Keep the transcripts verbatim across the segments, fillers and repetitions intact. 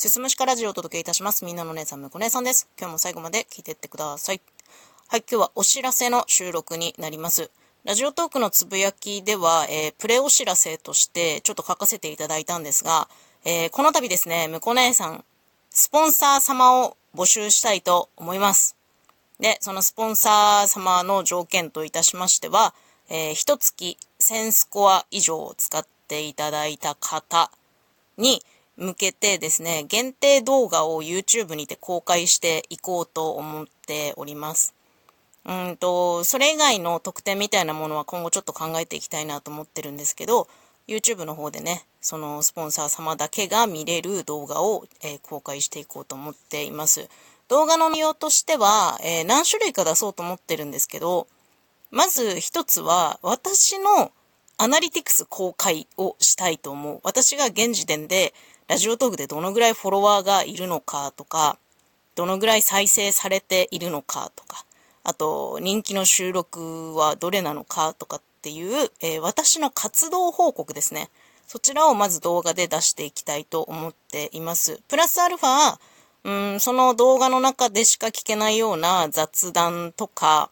すすむしかラジオをお届けいたします。みんなの姉さんむこ姉さんです。今日も最後まで聞いていってください。はい、今日はお知らせの収録になります。ラジオトークのつぶやきでは、えー、プレお知らせとしてちょっと書かせていただいたんですが、えー、この度ですね、むこ姉さんスポンサー様を募集したいと思います。で、そのスポンサー様の条件といたしましては、えー、ひとつきせんスコア以上を使っていただいた方に向けてですね、限定動画を YouTube にて公開していこうと思っております。うんと、それ以外の特典みたいなものは今後ちょっと考えていきたいなと思ってるんですけど、YouTube の方でね、そのスポンサー様だけが見れる動画を、えー、公開していこうと思っています。動画の内容としては、えー、何種類か出そうと思ってるんですけど、まず一つは私のアナリティクス公開をしたいと思う。私が現時点でラジオトークでどのぐらいフォロワーがいるのかとか、どのぐらい再生されているのかとか、あと人気の収録はどれなのかとかっていう、えー、私の活動報告ですね。そちらをまず動画で出していきたいと思っています。プラスアルファ、うん、その動画の中でしか聞けないような雑談とか、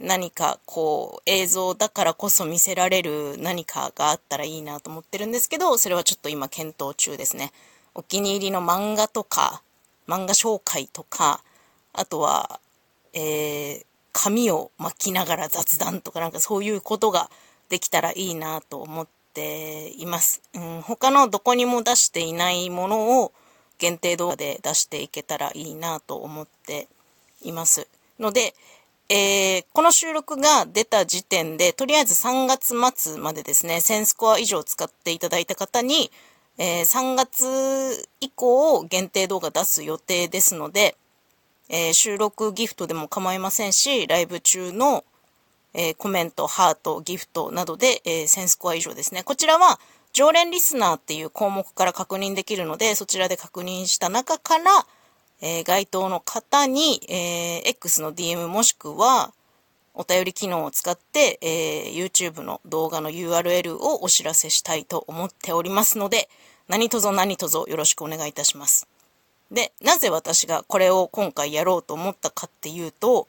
何かこう映像だからこそ見せられる何かがあったらいいなと思ってるんですけど、それはちょっと今検討中ですね。お気に入りの漫画とか、漫画紹介とか、あとは、えー、髪を巻きながら雑談とか、なんかそういうことができたらいいなと思っています。うん、他のどこにも出していないものを限定動画で出していけたらいいなと思っています。ので、えー、この収録が出た時点で、とりあえずさんがつまつまでですね、せんスコア以上使っていただいた方に、えー、さんがつ以降限定動画出す予定ですので、えー、収録ギフトでも構いませんし、ライブ中の、えー、コメント、ハート、ギフトなどで、えー、せんスコア以上ですね。こちらは常連リスナーっていう項目から確認できるので、そちらで確認した中から、えー、該当の方に、えー、X の ディーエム もしくはお便り機能を使って、えー、YouTube の動画の ユーアールエル をお知らせしたいと思っておりますので、何卒何卒よろしくお願いいたします。で、なぜ私がこれを今回やろうと思ったかっていうと、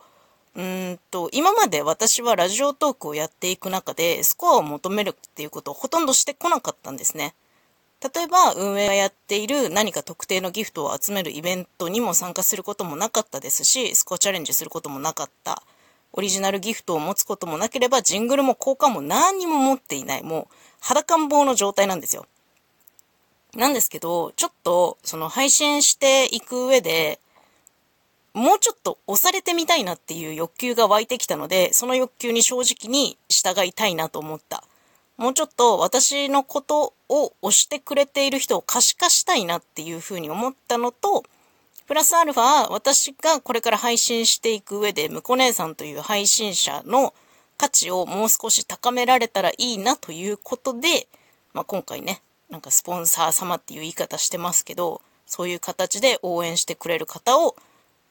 うーんと、今まで私はラジオトークをやっていく中でスコアを求めるっていうことをほとんどしてこなかったんですね。例えば運営がやっている何か特定のギフトを集めるイベントにも参加することもなかったですし、スコアチャレンジすることもなかった。オリジナルギフトを持つこともなければ、ジングルも効果も何にも持っていない。もう裸ん坊の状態なんですよ。なんですけど、ちょっとその配信していく上で、もうちょっと押されてみたいなっていう欲求が湧いてきたので、その欲求に正直に従いたいなと思った。もうちょっと私のことを推してくれている人を可視化したいなっていうふうに思ったのと、プラスアルファ、私がこれから配信していく上で、むこ姉さんという配信者の価値をもう少し高められたらいいなということで、まあ、今回ね、なんかスポンサー様っていう言い方してますけど、そういう形で応援してくれる方を、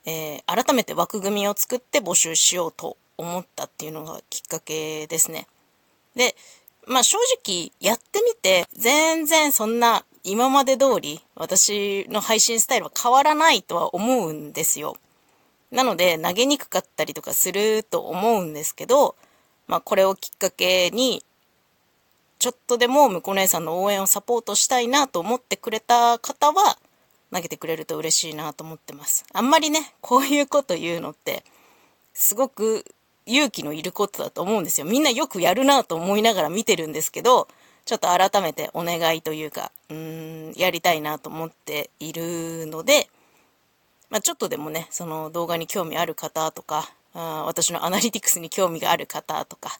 えー、改めて枠組みを作って募集しようと思ったっていうのがきっかけですね。で、まあ正直やってみて全然そんな今まで通り私の配信スタイルは変わらないとは思うんですよ。なので投げにくかったりとかすると思うんですけど、まあこれをきっかけにちょっとでもむこ姉さんの応援をサポートしたいなと思ってくれた方は投げてくれると嬉しいなと思ってます。あんまりね、こういうこと言うのってすごく勇気のいることだと思うんですよ。みんなよくやるなと思いながら見てるんですけど、ちょっと改めてお願いというか、うーん、やりたいなと思っているので、まあ、ちょっとでもね、その動画に興味ある方とか、あ、私のアナリティクスに興味がある方とか、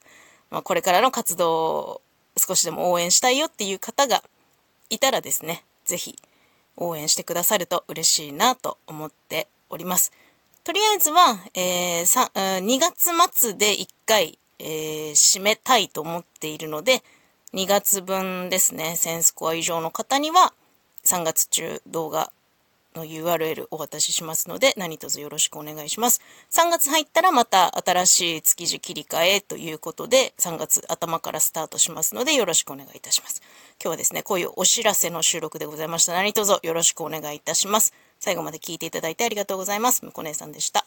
まあ、これからの活動を少しでも応援したいよっていう方がいたらですね、ぜひ応援してくださると嬉しいなと思っております。とりあえずは、えー、にがつまつでいっかい、えー、締めたいと思っているので、にがつぶんですね、せんスコア以上の方にはさんがつ中動画、の ユーアールエル お渡ししますので、何卒よろしくお願いします。さんがつ入ったらまた新しい月次切り替えということで、さんがつ頭からスタートしますので、よろしくお願いいたします。今日はですね、こういうお知らせの収録でございました。何卒よろしくお願いいたします。最後まで聞いていただいてありがとうございます。むこ姉さんでした。